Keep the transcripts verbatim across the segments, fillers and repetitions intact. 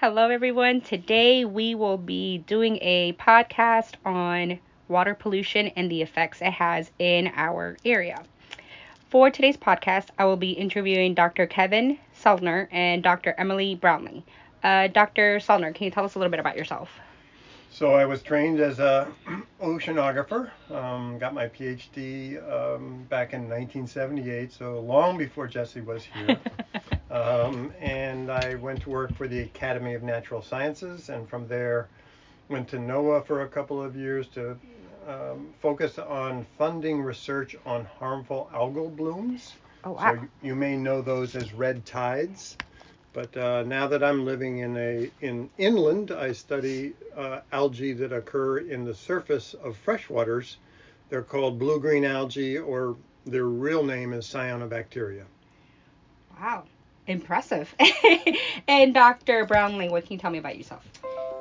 Hello everyone. Today we will be doing a podcast on water pollution and the effects it has in our area. For today's podcast, I will be interviewing Doctor Kevin Sellner and Doctor Emily Brownlee. Uh, Doctor Sellner, can you tell us a little bit about yourself? So I was trained as a oceanographer, um, got my PhD um, back in nineteen seventy-eight, so long before Jesse was here. Um, and I went to work for the Academy of Natural Sciences, and from there went to NOAA for a couple of years to um, focus on funding research on harmful algal blooms. Oh, wow. So you may know those as red tides. But uh, now that I'm living in a in inland, I study uh, algae that occur in the surface of freshwaters. They're called blue-green algae, or their real name is cyanobacteria. Wow. Impressive. And Doctor Brownlee, what can you tell me about yourself?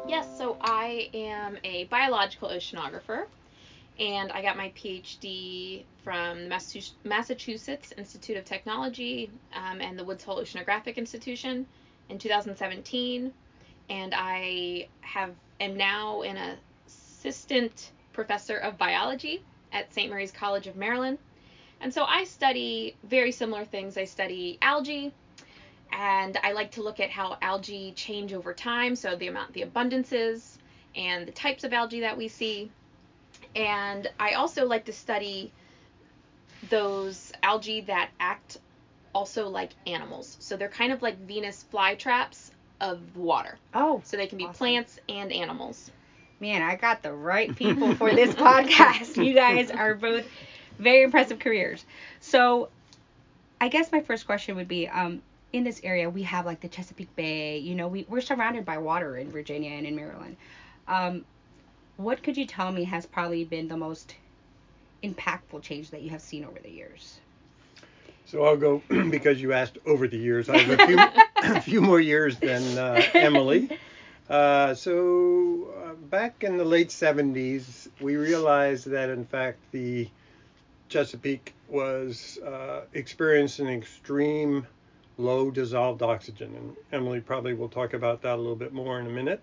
Yes, so I am a biological oceanographer, and I got my PhD from the Massachusetts Institute of Technology um, and the Woods Hole Oceanographic Institution in two thousand seventeen, and I have am now an assistant professor of biology at Saint Mary's College of Maryland. And so I study very similar things. I study algae, and I like to look at how algae change over time, so the amount, the abundances, and the types of algae that we see. And I also like to study those algae that act also like animals. So they're kind of like Venus flytraps of water. Oh, so they can be awesome. Plants and animals. Man, I got the right people for this podcast. You guys are both very impressive careers. So I guess my first question would be, um, in this area, we have like the Chesapeake Bay, you know, we, we're surrounded by water in Virginia and in Maryland. Um, what could you tell me has probably been the most impactful change that you have seen over the years? So I'll go, because you asked over the years, I have a few, a few more years than uh, Emily. Uh, so uh, back in the late seventies, we realized that, in fact, the Chesapeake was uh, experiencing an extreme low dissolved oxygen, and Emily probably will talk about that a little bit more in a minute.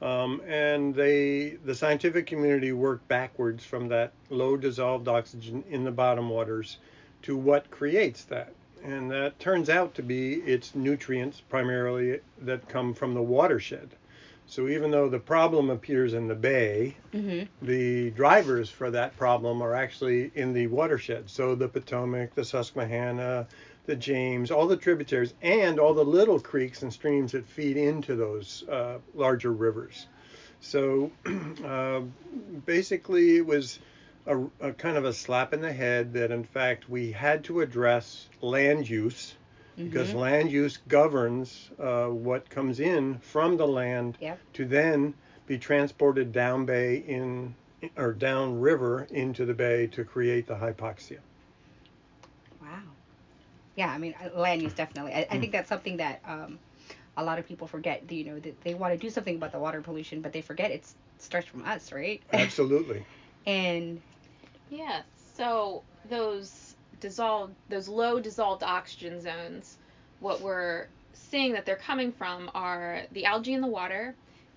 Um, and they, the scientific community worked backwards from that low dissolved oxygen in the bottom waters to what creates that. And that turns out to be its nutrients primarily that come from the watershed. So even though the problem appears in the bay, mm-hmm. the drivers for that problem are actually in the watershed. So the Potomac, the Susquehanna, the James, all the tributaries, and all the little creeks and streams that feed into those uh, larger rivers. So uh, basically it was a, a kind of a slap in the head that, in fact, we had to address land use, mm-hmm. because land use governs uh, what comes in from the land, yep. to then be transported down bay in or down river into the bay to create the hypoxia. Yeah, I mean, land use definitely. I, I think that's something that um, a lot of people forget. You know, that they want to do something about the water pollution, but they forget it's, it starts from us, right? Absolutely. And yeah, so those dissolved, those low dissolved oxygen zones, what we're seeing that they're coming from are the algae in the water.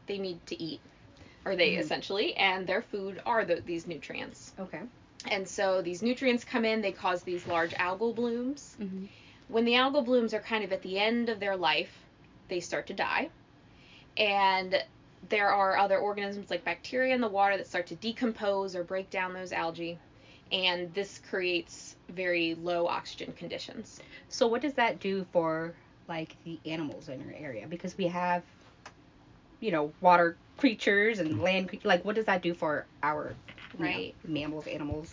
They need to eat, or they mm-hmm. essentially, and their food are the, these nutrients. Okay. And so these nutrients come in, they cause these large algal blooms. Mm-hmm. When the algal blooms are kind of at the end of their life, they start to die. And there are other organisms like bacteria in the water that start to decompose or break down those algae. And this creates very low oxygen conditions. So what does that do for, like, the animals in our area? Because we have, you know, water creatures and land creatures. Like, what does that do for our right yeah. mammals, animals?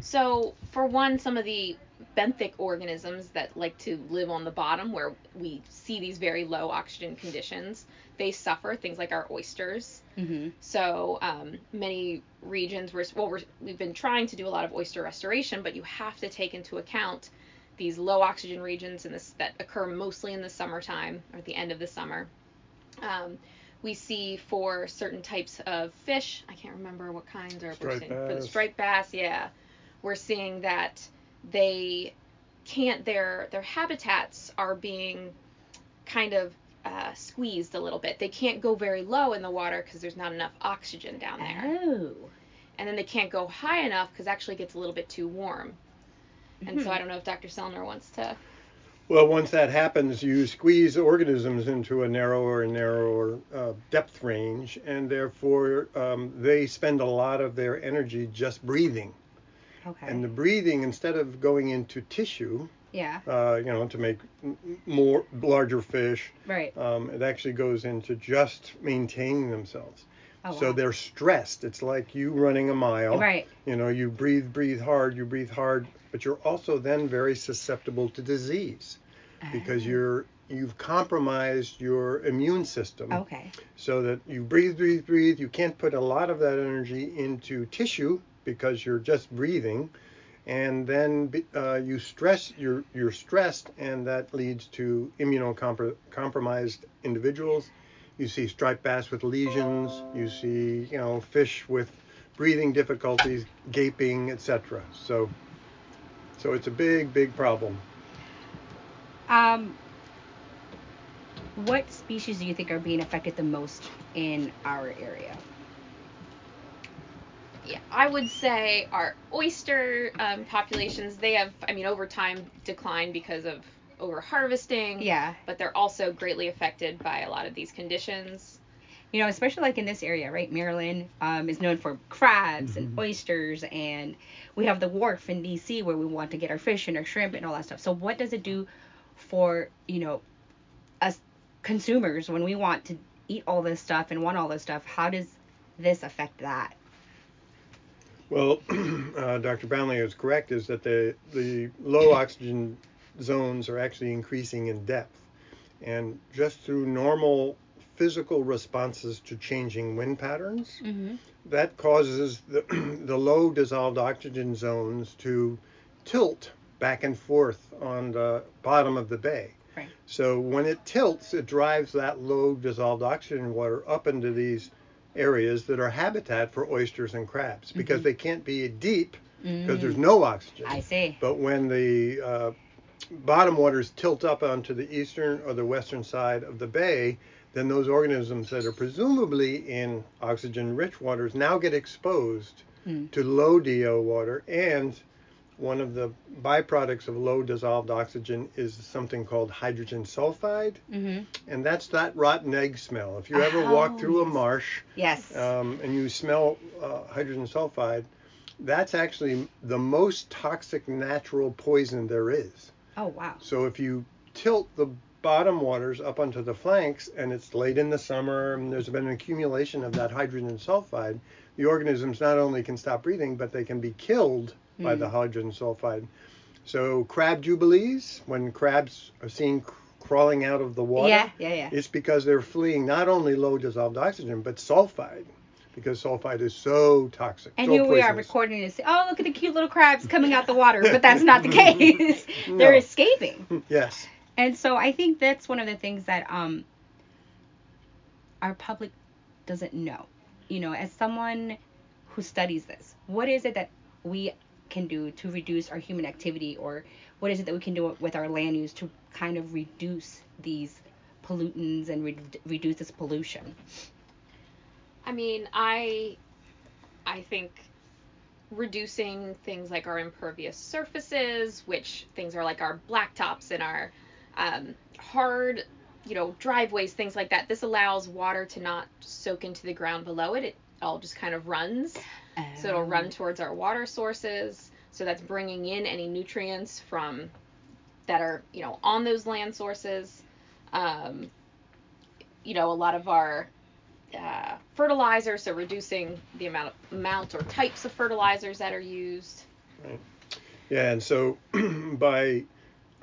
So for one, some of the benthic organisms that like to live on the bottom where we see these very low oxygen conditions, they suffer, things like our oysters. Mm-hmm. So um, many regions, we're, well, we're, we've been trying to do a lot of oyster restoration, but you have to take into account these low oxygen regions in this, that occur mostly in the summertime or at the end of the summer. Um, We see for certain types of fish, I can't remember what kinds are we're seeing. For the striped bass, yeah. We're seeing that they can't, their their habitats are being kind of uh, squeezed a little bit. They can't go very low in the water because there's not enough oxygen down there. Oh. And then they can't go high enough because it actually gets a little bit too warm. Mm-hmm. And so I don't know if Doctor Sellner wants to... Well, once that happens, you squeeze organisms into a narrower and narrower uh, depth range, and therefore um, they spend a lot of their energy just breathing. Okay. And the breathing, instead of going into tissue, yeah, uh, you know, to make more larger fish, right, um, it actually goes into just maintaining themselves. Oh, wow. So they're stressed. It's like you running a mile. Right. You know, you breathe, breathe hard, you breathe hard, but you're also then very susceptible to disease because uh-huh. you're you've compromised your immune system. Okay. So that you breathe, breathe, breathe. You can't put a lot of that energy into tissue because you're just breathing, and then uh, you stress. You're you're stressed, and that leads to immunocompromised individuals. You see striped bass with lesions, you see, you know, fish with breathing difficulties, gaping, et cetera. So so it's a big, big problem. Um, what species do you think are being affected the most in our area? Yeah, I would say our oyster um, populations, they have, I mean, over time declined because of over harvesting, yeah, but they're also greatly affected by a lot of these conditions, you know, especially like in this area, right? Maryland um is known for crabs mm-hmm. and oysters, and we have the wharf in D C where we want to get our fish and our shrimp and all that stuff. So what does it do for, you know, us consumers when we want to eat all this stuff and want all this stuff? How does this affect that? Well, uh, Doctor Brownlee is correct, is that the the low oxygen zones are actually increasing in depth, and just through normal physical responses to changing wind patterns, mm-hmm. that causes the, the low dissolved oxygen zones to tilt back and forth on the bottom of the bay. Right. So when it tilts, it drives that low dissolved oxygen water up into these areas that are habitat for oysters and crabs mm-hmm. because they can't be deep because mm. there's no oxygen. I see. But when the uh, bottom waters tilt up onto the eastern or the western side of the bay, then those organisms that are presumably in oxygen-rich waters now get exposed mm. to low D O water. And one of the byproducts of low dissolved oxygen is something called hydrogen sulfide, mm-hmm. and that's that rotten egg smell. If you ever oh, walk through yes. a marsh yes. um, and you smell uh, hydrogen sulfide, that's actually the most toxic natural poison there is. Oh, wow. So if you tilt the bottom waters up onto the flanks, and it's late in the summer and there's been an accumulation of that hydrogen sulfide, the organisms not only can stop breathing, but they can be killed mm. by the hydrogen sulfide. So crab jubilees, when crabs are seen cr- crawling out of the water, yeah, yeah, yeah. it's because they're fleeing not only low dissolved oxygen, but sulfide, because sulfide is so toxic. And so here we poisonous. Are recording this. Oh, look at the cute little crabs coming out the water, but that's not the case. They're no. escaping. Yes. And so I think that's one of the things that um, our public doesn't know. You know, as someone who studies this, what is it that we can do to reduce our human activity, or what is it that we can do with our land use to kind of reduce these pollutants and re- reduce this pollution? I mean, I I think reducing things like our impervious surfaces, which things are like our blacktops and our um, hard, you know, driveways, things like that. This allows water to not soak into the ground below it. It all just kind of runs. Um. So it'll run towards our water sources. So that's bringing in any nutrients from that are, you know, on those land sources. Um, you know, a lot of our... Uh, fertilizer, so reducing the amount of, amount or types of fertilizers that are used. Right. Yeah, and so by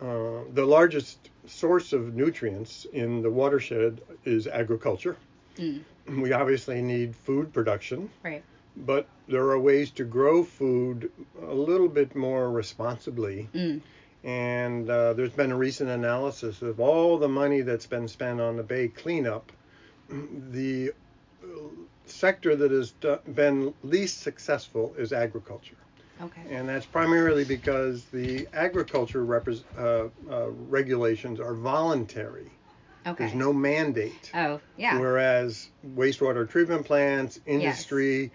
uh, the largest source of nutrients in the watershed is agriculture. Mm. We obviously need food production. Right. But there are ways to grow food a little bit more responsibly. Mm. And uh, there's been a recent analysis of all the money that's been spent on the bay cleanup. The sector that has been least successful is agriculture. Okay. And that's primarily because the agriculture repre- uh, uh, regulations are voluntary. Okay. There's no mandate. Oh, yeah. Whereas wastewater treatment plants, industry, yes.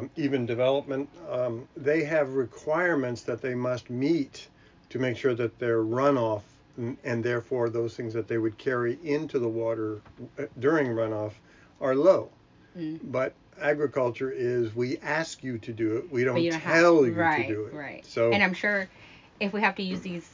um, even development, um, they have requirements that they must meet to make sure that their runoff and, and therefore those things that they would carry into the water during runoff are low. Mm. But agriculture is, we ask you to do it. We don't, you don't tell have, you right, to do it. Right. So, and I'm sure if we have to use these,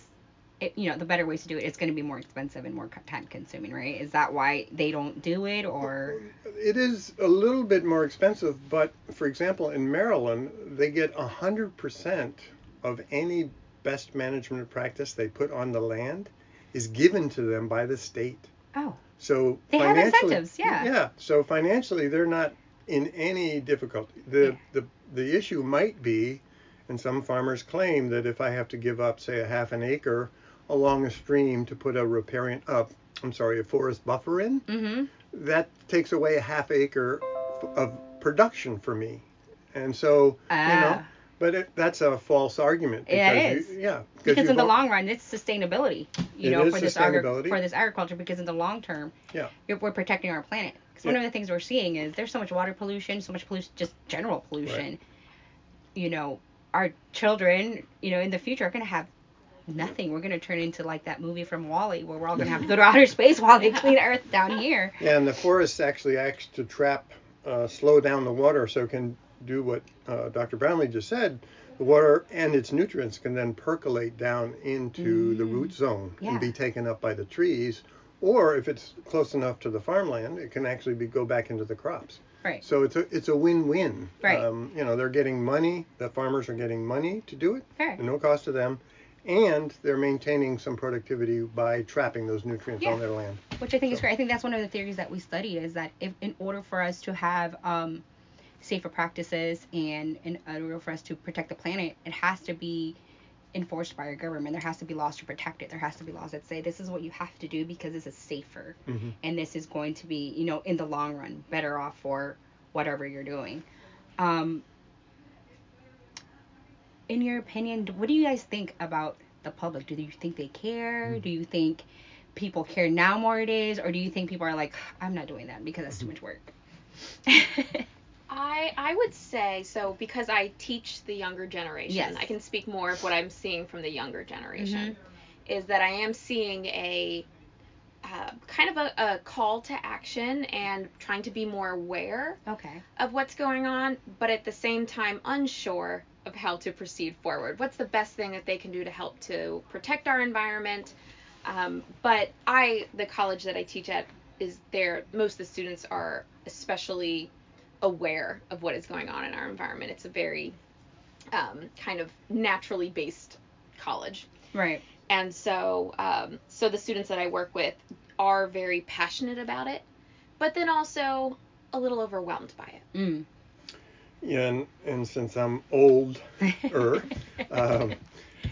it, you know, the better ways to do it, it's going to be more expensive and more time consuming, right? Is that why they don't do it, or? It is a little bit more expensive, but for example, in Maryland, they get one hundred percent of any best management practice they put on the land is given to them by the state. Oh. So they have incentives, yeah. Yeah. So financially, they're not in any difficulty. The yeah. the the issue might be, and some farmers claim that if I have to give up, say, a half an acre along a stream to put a riparian up, I'm sorry, a forest buffer in, mm-hmm. that takes away a half acre of production for me. And so, uh, you know, but it, that's a false argument. Yeah, it is. You, yeah, because in the long run, it's sustainability, you know, for this agri- for this agriculture, because in the long term, yeah. you're, we're protecting our planet. Because yeah. one of the things we're seeing is there's so much water pollution, so much pollution, just general pollution, right. you know, our children, you know, in the future are going to have nothing. We're going to turn into like that movie from WALL-E where we're all going to have to go to outer space while they clean Earth down here. Yeah, and the forest actually acts to trap, uh, slow down the water so it can do what uh, Doctor Brownlee just said. The water and its nutrients can then percolate down into mm. the root zone yeah. and be taken up by the trees. Or if it's close enough to the farmland, it can actually be go back into the crops. Right. So it's a it's a win-win. Right. Um, you know, they're getting money. The farmers are getting money to do it. Fair. At no cost to them. And they're maintaining some productivity by trapping those nutrients yeah. on their land. Which I think so. is great. I think that's one of the theories that we study is that if in order for us to have um, safer practices and in order for us to protect the planet, it has to be enforced by our government. There has to be laws to protect it. There has to be laws that say this is what you have to do because this is safer, mm-hmm. and this is going to be, you know, in the long run, better off for whatever you're doing. Um, in your opinion, what do you guys think about the public? Do you think they care? Mm-hmm. Do you think people care now more days, or do you think people are like, I'm not doing that because that's too much work? I I would say so because I teach the younger generation. Yes. I can speak more of what I'm seeing from the younger generation, mm-hmm. is that I am seeing a uh, kind of a, a call to action and trying to be more aware okay. of what's going on, but at the same time unsure of how to proceed forward. What's the best thing that they can do to help to protect our environment? Um, but I, the college that I teach at is there, most of the students are especially aware of what is going on in our environment. It's a very um, kind of naturally based college. Right. And so, um, so the students that I work with are very passionate about it, but then also a little overwhelmed by it. Mm. Yeah, and, and since I'm older, um,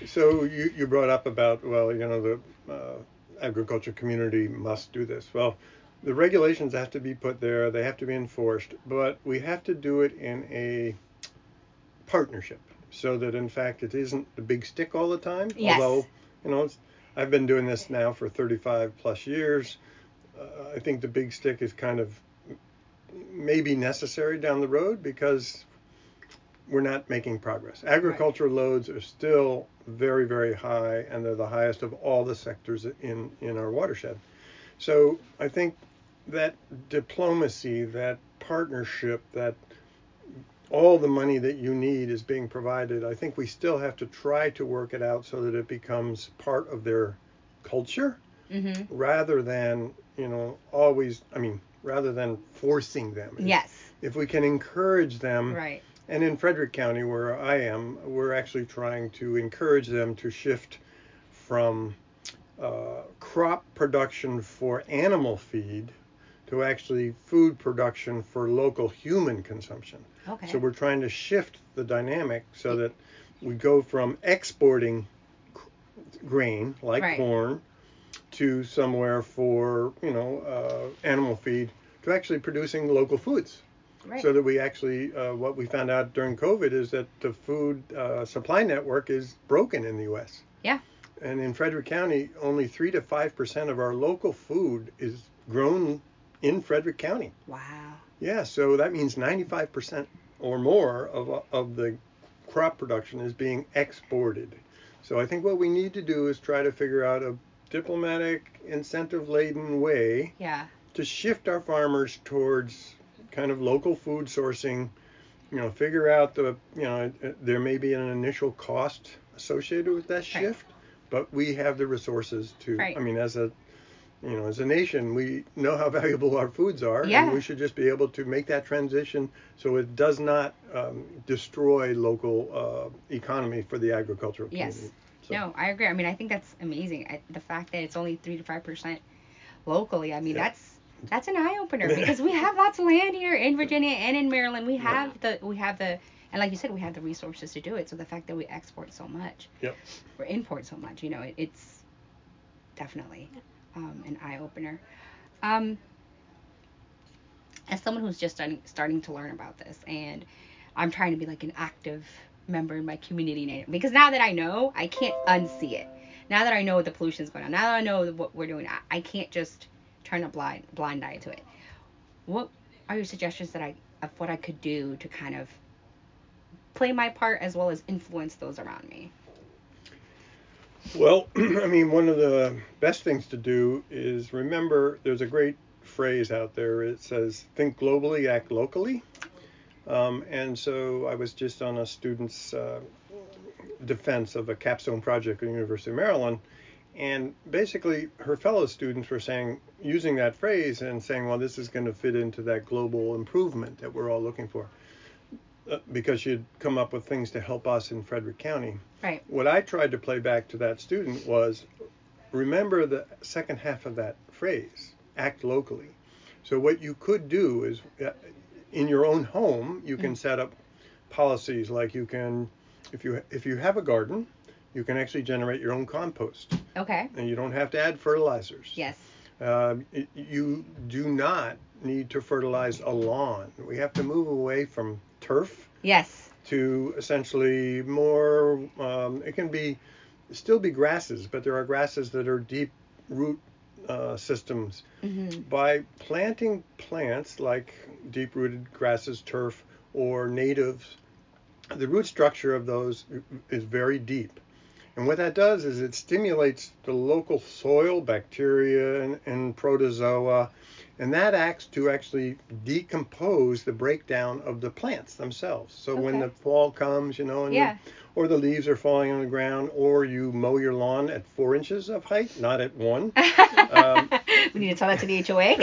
so you, you brought up about, well, you know, the uh, agriculture community must do this. Well, the regulations have to be put there, they have to be enforced, but we have to do it in a partnership so that, in fact, it isn't the big stick all the time. Yes. Although, you know, it's, I've been doing this now for thirty-five plus years. Uh, I think the big stick is kind of maybe necessary down the road because we're not making progress. Agriculture right. loads are still very, very high, and they're the highest of all the sectors in, in our watershed. So I think that diplomacy, that partnership, that all the money that you need is being provided, I think we still have to try to work it out so that it becomes part of their culture mm-hmm. rather than, you know, always, I mean, rather than forcing them. Yes. If we can encourage them. Right. And in Frederick County, where I am, we're actually trying to encourage them to shift from Uh, crop production for animal feed to actually food production for local human consumption. Okay. So we're trying to shift the dynamic so that we go from exporting c- grain like right. corn to somewhere for, you know, uh, animal feed to actually producing local foods. Right. So that we actually, uh, what we found out during COVID is that the food uh, supply network is broken in the U S. Yeah. and in Frederick County, only three to five percent of our local food is grown in Frederick County. Wow. Yeah, so that means ninety-five percent or more of of the crop production is being exported. So I think what we need to do is try to figure out a diplomatic, incentive-laden way yeah. to shift our farmers towards kind of local food sourcing. You know, figure out the, you know, there may be an initial cost associated with that shift, right. but we have the resources to, right. I mean, as a, you know, as a nation, we know how valuable our foods are, yeah. and we should just be able to make that transition so it does not um, destroy local uh, economy for the agricultural community. Yes. So. No, I agree. I mean, I think that's amazing. I, the fact that it's only three to five percent locally. I mean, yeah. that's that's an eye opener because we have lots of land here in Virginia and in Maryland. We have yeah. the we have the and like you said, we have the resources to do it. So the fact that we export so much, yep. or import so much, you know, it, it's definitely. Um, an eye-opener. Um, as someone who's just starting, starting to learn about this, and I'm trying to be like an active member in my community now, because now that I know, I can't unsee it. Now that I know the pollution's going on, now that I know what we're doing, I, I can't just turn a blind blind eye to it. What are your suggestions that I of what I could do to kind of play my part as well as influence those around me? Well, I mean, one of the best things to do is remember there's a great phrase out there. It says, think globally, act locally. Um, and so I was just on a student's uh, defense of a capstone project at the University of Maryland. And basically, her fellow students were saying, using that phrase and saying, well, this is going to fit into that global improvement that we're all looking for. Because she'd come up with things to help us in Frederick County. Right. What I tried to play back to that student was, remember the second half of that phrase, act locally. So what you could do is, in your own home, you can mm-hmm. set up policies like you can, if you if you have a garden, you can actually generate your own compost. Okay. And you don't have to add fertilizers. Yes. Uh, you do not need to fertilize a lawn. We have to move away from turf yes to essentially more um, it can be still be grasses, but there are grasses that are deep root uh, systems mm-hmm. by planting plants like deep-rooted grasses, turf, or natives. The root structure of those is very deep, and what that does is it stimulates the local soil bacteria and, and protozoa. And that acts to actually decompose the breakdown of the plants themselves. So okay. when the fall comes, you know, and yeah. the, or the leaves are falling on the ground, or you mow your lawn at four inches of height, not at one. um, we need to tell that to the H O A.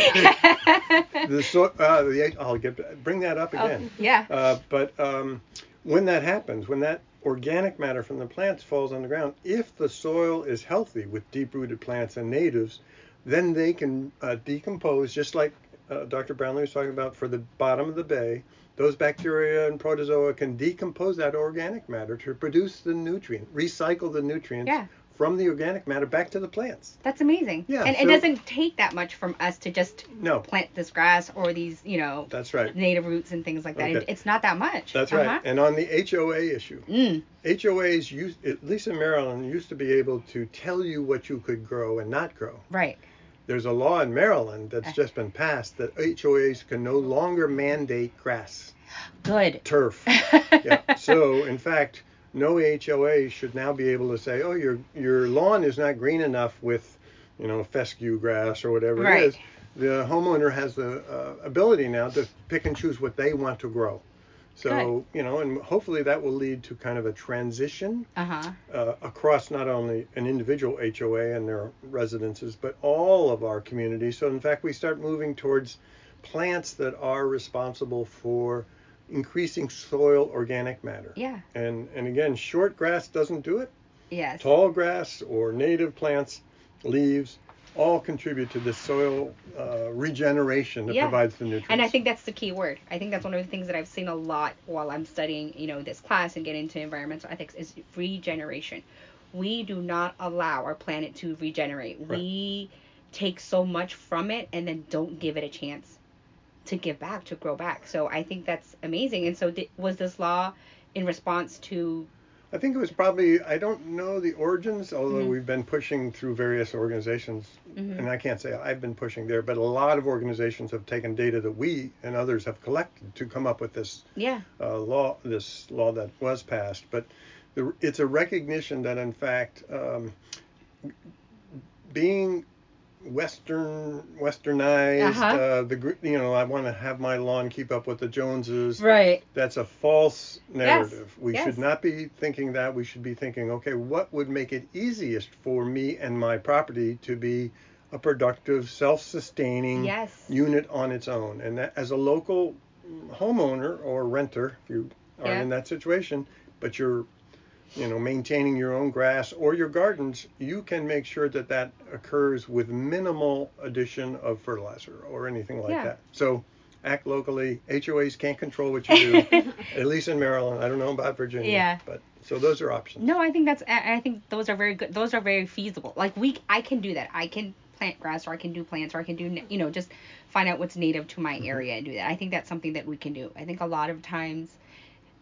the so, uh, the I'll get bring that up again. Oh, yeah. Uh, but um, when that happens, when that organic matter from the plants falls on the ground, if the soil is healthy with deep-rooted plants and natives, then they can uh, decompose, just like uh, Doctor Brownlee was talking about for the bottom of the bay. Those bacteria and protozoa can decompose that organic matter to produce the nutrient, recycle the nutrients yeah. from the organic matter back to the plants. That's amazing. Yeah, and so, it doesn't take that much from us to just no. plant this grass or these, you know, that's right. native roots and things like that. Okay. It's not that much. That's uh-huh. right. And on the H O A issue, mm. H O As, used, at least in Maryland, used to be able to tell you what you could grow and not grow. Right. There's a law in Maryland that's just been passed that H O As can no longer mandate grass. Good. Turf. yeah. So, in fact, no H O A should now be able to say, oh, your your lawn is not green enough with, you know, fescue grass or whatever right. it is. The homeowner has the uh, ability now to pick and choose what they want to grow. So, Good. you know, and hopefully that will lead to kind of a transition uh-huh. uh, across not only an individual H O A and their residences, but all of our communities. So, in fact, we start moving towards plants that are responsible for increasing soil organic matter. Yeah. And, and again, short grass doesn't do it. Yes. Tall grass or native plants, leaves, all contribute to the soil uh, regeneration that yeah. provides the nutrients. And I think that's the key word. I think that's one of the things that I've seen a lot while I'm studying, you know, this class and getting into environmental ethics is regeneration. We do not allow our planet to regenerate. Right. We take so much from it and then don't give it a chance to give back, to grow back. So I think that's amazing. And so th- was this law in response to I think it was probably, I don't know the origins, although mm-hmm. we've been pushing through various organizations, mm-hmm. and I can't say I've been pushing there, but a lot of organizations have taken data that we and others have collected to come up with this yeah. uh, law, this law that was passed. But the, it's a recognition that, in fact, um, being Western, westernized, uh-huh. uh, the you know, I want to have my lawn keep up with the Joneses. Right. That's a false narrative. Yes. We yes. should not be thinking that. We should be thinking, okay, what would make it easiest for me and my property to be a productive, self-sustaining yes. unit on its own? And that, as a local homeowner or renter, if you are yeah. in that situation, but you're you know, maintaining your own grass or your gardens, you can make sure that that occurs with minimal addition of fertilizer or anything like yeah. that. So act locally. H O As can't control what you do, at least in Maryland. I don't know about Virginia, yeah. but so those are options. No, I think that's, I think those are very good. Those are very feasible. Like we, I can do that. I can plant grass, or I can do plants, or I can do, you know, just find out what's native to my mm-hmm. area and do that. I think that's something that we can do. I think a lot of times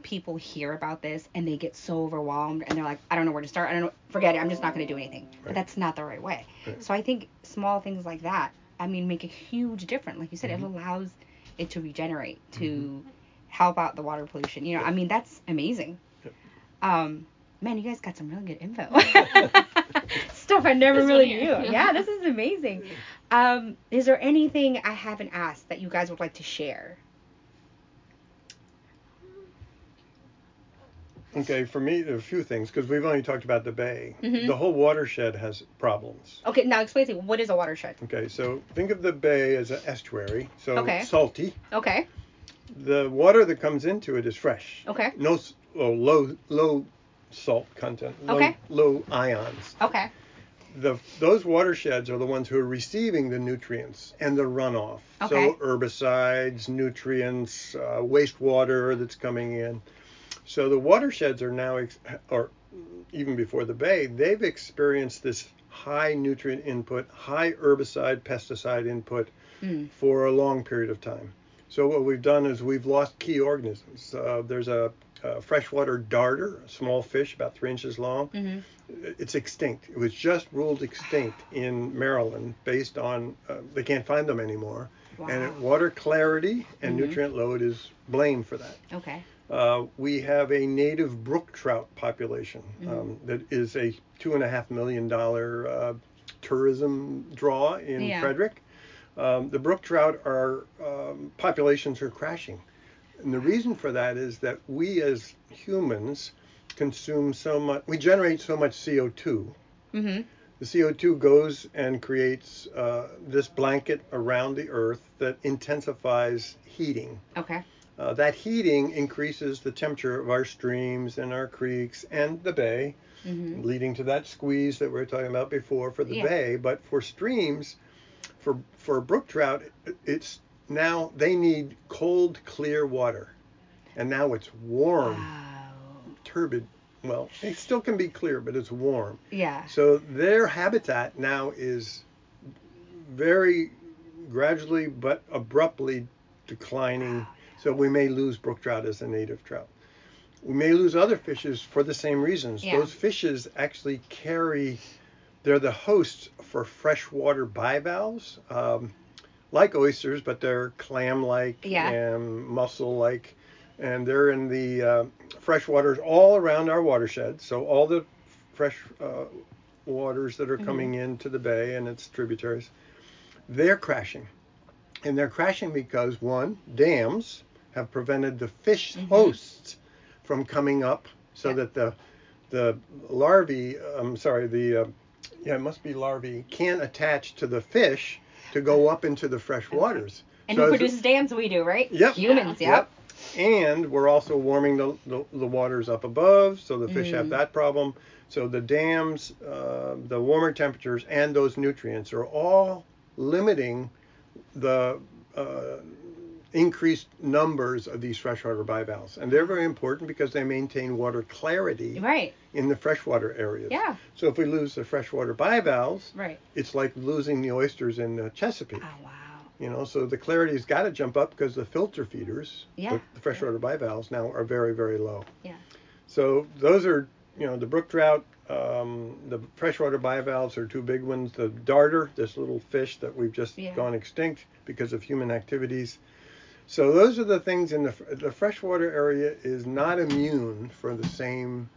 people hear about this and they get so overwhelmed and they're like, I don't know where to start. I don't know. Forget it. I'm just not going to do anything. Right. But that's not the right way. Right. So I think small things like that, I mean, make a huge difference. Like you said, mm-hmm. it allows it to regenerate, to mm-hmm. help out the water pollution. You know, yeah. I mean, that's amazing. Yeah. Um, man, you guys got some really good info. Stuff I never this really knew. Yeah. yeah, this is amazing. Um, is there anything I haven't asked that you guys would like to share? Okay, for me, a few things, because we've only talked about the bay. Mm-hmm. The whole watershed has problems. Okay, now explain to me, what is a watershed? Okay, so think of the bay as an estuary, so okay. salty. Okay. The water that comes into it is fresh. Okay. No, well, low, low salt content, low, okay. low ions. Okay. The, those watersheds are the ones who are receiving the nutrients and the runoff. Okay. So herbicides, nutrients, uh, wastewater that's coming in. So the watersheds are now, or even before the bay, they've experienced this high nutrient input, high herbicide, pesticide input mm. for a long period of time. So what we've done is we've lost key organisms. Uh, there's a, a freshwater darter, a small fish about three inches long. Mm-hmm. It's extinct. It was just ruled extinct in Maryland based on, uh, they can't find them anymore. Wow. And water clarity and mm-hmm. nutrient load is blamed for that. Okay. Uh, we have a native brook trout population um, mm-hmm. that is a two and a half million dollar uh, tourism draw in yeah. Frederick. Um, the brook trout are um, populations are crashing, and the reason for that is that we as humans consume so much, we generate so much C O two. Mm-hmm. The C O two goes and creates uh, this blanket around the Earth that intensifies heating. Okay. Uh, that heating increases the temperature of our streams and our creeks and the bay, mm-hmm. leading to that squeeze that we were talking about before for the yeah. bay. But for streams, for for brook trout, it's now they need cold, clear water. And now it's warm, wow. turbid. Well, it still can be clear, but it's warm. Yeah. So their habitat now is very gradually but abruptly declining. Wow. So we may lose brook trout as a native trout. We may lose other fishes for the same reasons. Yeah. Those fishes actually carry, they're the hosts for freshwater bivalves, um, like oysters, but they're clam-like yeah. and mussel-like. And they're in the uh, fresh waters all around our watershed. So all the fresh uh, waters that are mm-hmm. coming into the bay and its tributaries, they're crashing. And they're crashing because, one, dams have prevented the fish mm-hmm. hosts from coming up, so yeah. that the the larvae, I'm sorry, the, uh, yeah, it must be larvae, can attach to the fish to go up into the fresh waters. And so who produces dams? We do, right? Yep. Humans, yep. yep. And we're also warming the, the, the waters up above, so the fish mm-hmm. have that problem. So the dams, uh, the warmer temperatures, and those nutrients are all limiting the uh, increased numbers of these freshwater bivalves. And they're very important because they maintain water clarity right. in the freshwater areas. Yeah. So if we lose the freshwater bivalves, right. it's like losing the oysters in the Chesapeake. Oh, wow. You know, so the clarity's got to jump up because the filter feeders, yeah. the, the freshwater yeah. bivalves now are very, very low. Yeah. So those are you know, the brook trout, um, the freshwater bivalves are two big ones. The darter, this little fish that we've just yeah. gone extinct because of human activities. So those are the things in the, the freshwater area is not immune for the same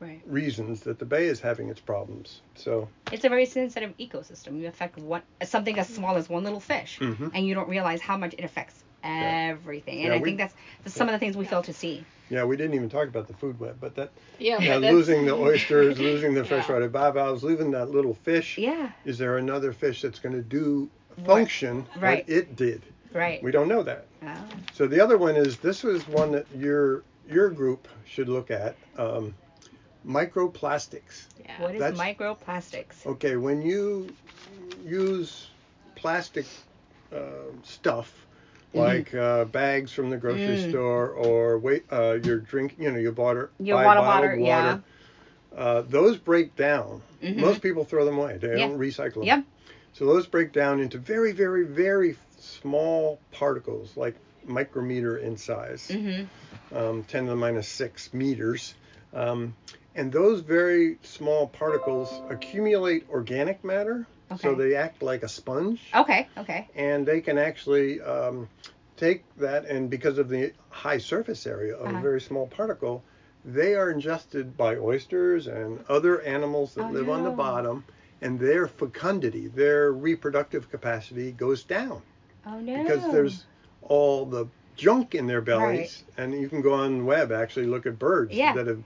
right. reasons that the bay is having its problems. So it's a very sensitive ecosystem. You affect what something as small as one little fish, mm-hmm. and you don't realize how much it affects everything. Yeah. And yeah, I we, think that's, that's some yeah. of the things we fail to see. Yeah, we didn't even talk about the food web, but that yeah, you know, but losing the oysters, losing the yeah. freshwater bivalves, losing that little fish. Yeah. Is there another fish that's going to do function what, right. what it did? Right. We don't know that. Oh. So the other one is, this was one that your your group should look at, um, microplastics. Yeah. What is That's, microplastics? Okay, when you use plastic uh, stuff, mm-hmm. like uh, bags from the grocery mm. store, or wait, uh, your drink, you know, your water, your water bottled water, water yeah. uh, those break down. Mm-hmm. Most people throw them away. They yeah. don't recycle them. Yep. So those break down into very, very, very small particles, like micrometer in size, mm-hmm. um, ten to the minus six meters. Um, and those very small particles accumulate organic matter. Okay. So they act like a sponge. Okay, okay. And they can actually um, take that, and because of the high surface area of uh-huh. a very small particle, they are ingested by oysters and other animals that oh, live no. on the bottom, and their fecundity, their reproductive capacity goes down. Oh, no. Because there's all the junk in their bellies. Right. And you can go on the web, actually, look at birds yeah. that have,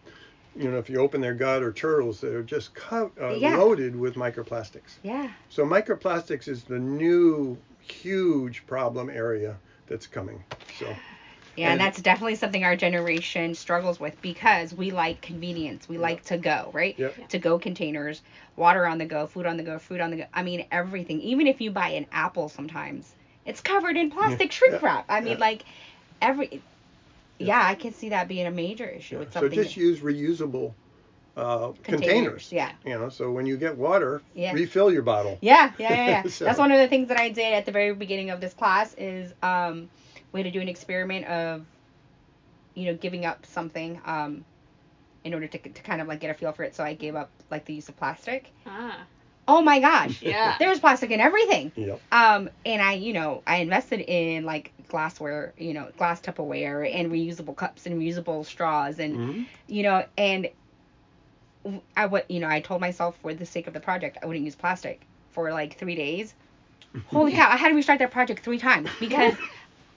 you know, if you open their gut, or turtles that are just co- uh, yeah. loaded with microplastics. Yeah. So microplastics is the new huge problem area that's coming. So. Yeah, and, and that's definitely something our generation struggles with, because we like convenience. We yeah. like to go, right? Yep. To go containers, water on the go, food on the go, food on the go. I mean, everything. Even if you buy an apple sometimes, it's covered in plastic shrink wrap. I mean, yeah. like, every... Yeah, yeah, I can see that being a major issue. Yeah. With something so just that, use reusable uh, containers. containers. Yeah. You know, so when you get water, yeah. refill your bottle. Yeah, yeah, yeah. yeah. so. That's one of the things that I did at the very beginning of this class is um, we had to do an experiment of, you know, giving up something um, in order to, to kind of, like, get a feel for it. So I gave up, like, the use of plastic. Ah. Oh my gosh. Yeah. There's plastic in everything. Yep. Um, and I, you know, I invested in like glassware, you know, glass Tupperware and reusable cups and reusable straws and, mm-hmm. you know, and I would, you know, I told myself for the sake of the project, I wouldn't use plastic for like three days. Holy cow. I had to restart that project three times because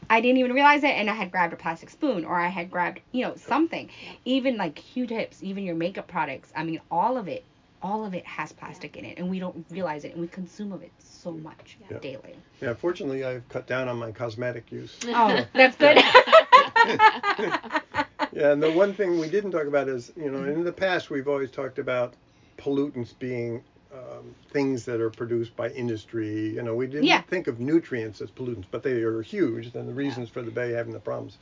I didn't even realize it, and I had grabbed a plastic spoon, or I had grabbed, you know, something, even like Q-tips, even your makeup products. I mean, all of it. All of it has plastic yeah. in it, and we don't realize it, and we consume of it so much yeah. daily. Yeah, fortunately, I've cut down on my cosmetic use. Oh, that's good. Yeah. yeah, and the one thing we didn't talk about is, you know, mm-hmm. in the past, we've always talked about pollutants being um, things that are produced by industry. You know, we didn't yeah. think of nutrients as pollutants, but they are huge, and the reasons yeah. for the bay having the problems.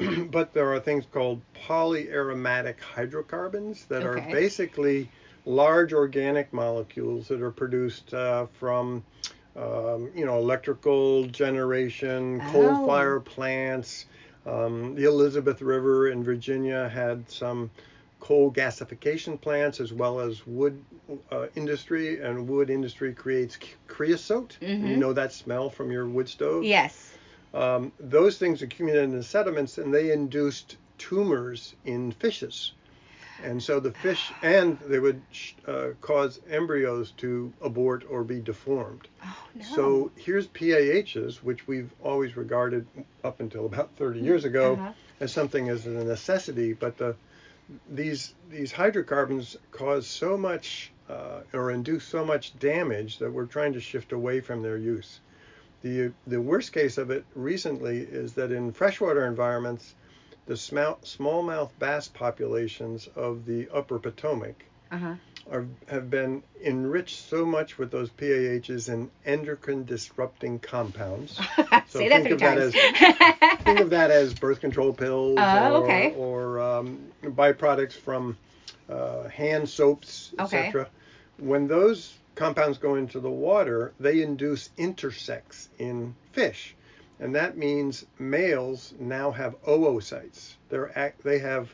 But there are things called polyaromatic hydrocarbons that okay. are basically... large organic molecules that are produced uh, from, um, you know, electrical generation, coal oh. fire plants. Um, the Elizabeth River in Virginia had some coal gasification plants, as well as wood uh, industry, and wood industry creates creosote. Mm-hmm. You know that smell from your wood stove? Yes. Um, those things accumulate in the sediments, and they induced tumors in fishes. And so the fish, and they would uh, cause embryos to abort or be deformed. Oh, no. So here's P A Hs, which we've always regarded up until about thirty years ago uh-huh. as something as a necessity. But the, these these hydrocarbons cause so much uh, or induce so much damage that we're trying to shift away from their use. The, the worst case of it recently is that in freshwater environments, the small, smallmouth bass populations of the upper Potomac uh-huh. are, have been enriched so much with those P A Hs and endocrine-disrupting compounds. So Say that think, of that as, think of that as birth control pills uh, or, okay. or um, byproducts from uh, hand soaps, okay. et cetera. When those compounds go into the water, they induce intersex in fish. And that means males now have oocytes. They're act, they have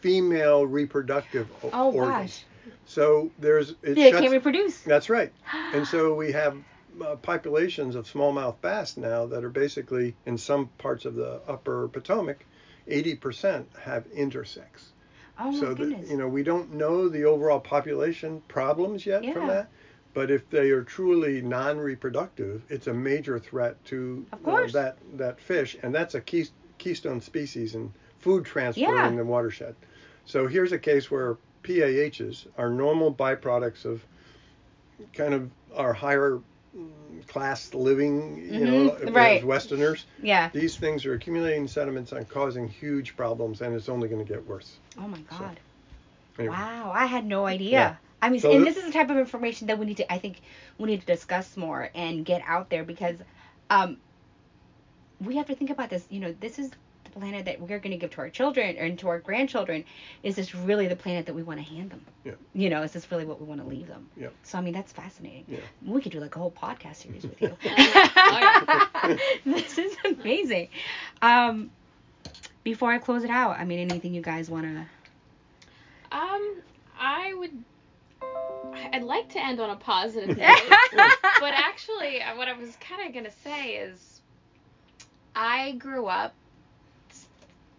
female reproductive oh, organs. Gosh. So there's it they shuts, can't reproduce. That's right. And so we have uh, populations of smallmouth bass now that are basically, in some parts of the upper Potomac, eighty percent have intersex. Oh, so my goodness. That, you know, we don't know the overall population problems yet yeah. from that. But if they are truly non-reproductive, it's a major threat to uh, that that fish, and that's a key, keystone species in food transfer yeah. in the watershed. So here's a case where P A Hs are normal byproducts of kind of our higher class living, you mm-hmm. know, right. as Westerners. Yeah. These things are accumulating sediments and causing huge problems, and it's only going to get worse. Oh my God! So, anyway. Wow, I had no idea. Yeah. I mean, so and this, this is the type of information that we need to, I think, we need to discuss more and get out there because um, we have to think about this. You know, this is the planet that we're going to give to our children and to our grandchildren. Is this really the planet that we want to hand them? Yeah. You know, is this really what we want to leave them? Yeah. So, I mean, that's fascinating. Yeah. We could do like a whole podcast series with you. This is amazing. Um, before I close it out, I mean, anything you guys want to? Um, I would... I'd like to end on a positive note, but actually what I was kind of going to say is I grew up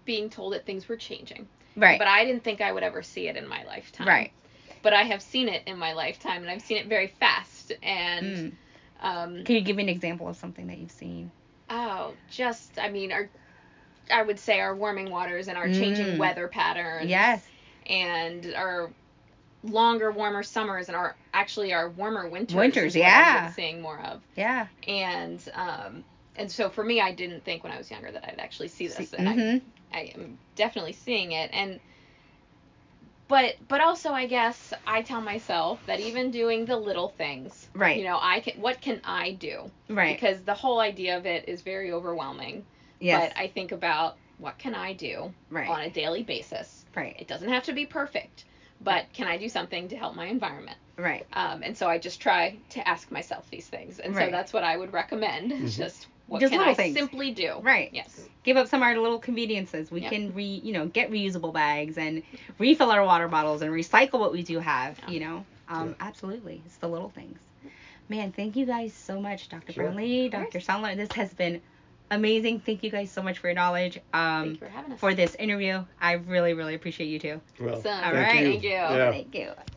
being told that things were changing. Right. But I didn't think I would ever see it in my lifetime. Right. But I have seen it in my lifetime, and I've seen it very fast. And mm. um, can you give me an example of something that you've seen? Oh, just, I mean, our, I would say our warming waters and our mm. changing weather patterns. Yes. And our... longer, warmer summers and our actually our warmer winters. Winters, yeah. I've been seeing more of. Yeah. And um, and so for me, I didn't think when I was younger that I'd actually see this, see, and mm-hmm. I, I am definitely seeing it. And but but also, I guess I tell myself that even doing the little things, right? You know, I can. What can I do? Right. Because the whole idea of it is very overwhelming. Yes. But I think about what can I do right. on a daily basis. Right. It doesn't have to be perfect. But can I do something to help my environment? Right. Um, and so I just try to ask myself these things. And right. so that's what I would recommend. Mm-hmm. Just what just can I things. simply do? Right. Yes. Give up some of our little conveniences. We yep. can, re, you know, get reusable bags and refill our water bottles and recycle what we do have, yeah. you know. Um, yeah. Absolutely. It's the little things. Man, thank you guys so much, Doctor Sure. Brownlee, Doctor Sellner. This has been amazing. Thank you guys so much for your knowledge. Um, Thank you for having us. For this interview. I really, really appreciate you too. Well, awesome. All right. Thank you. Thank you. Yeah. Thank you.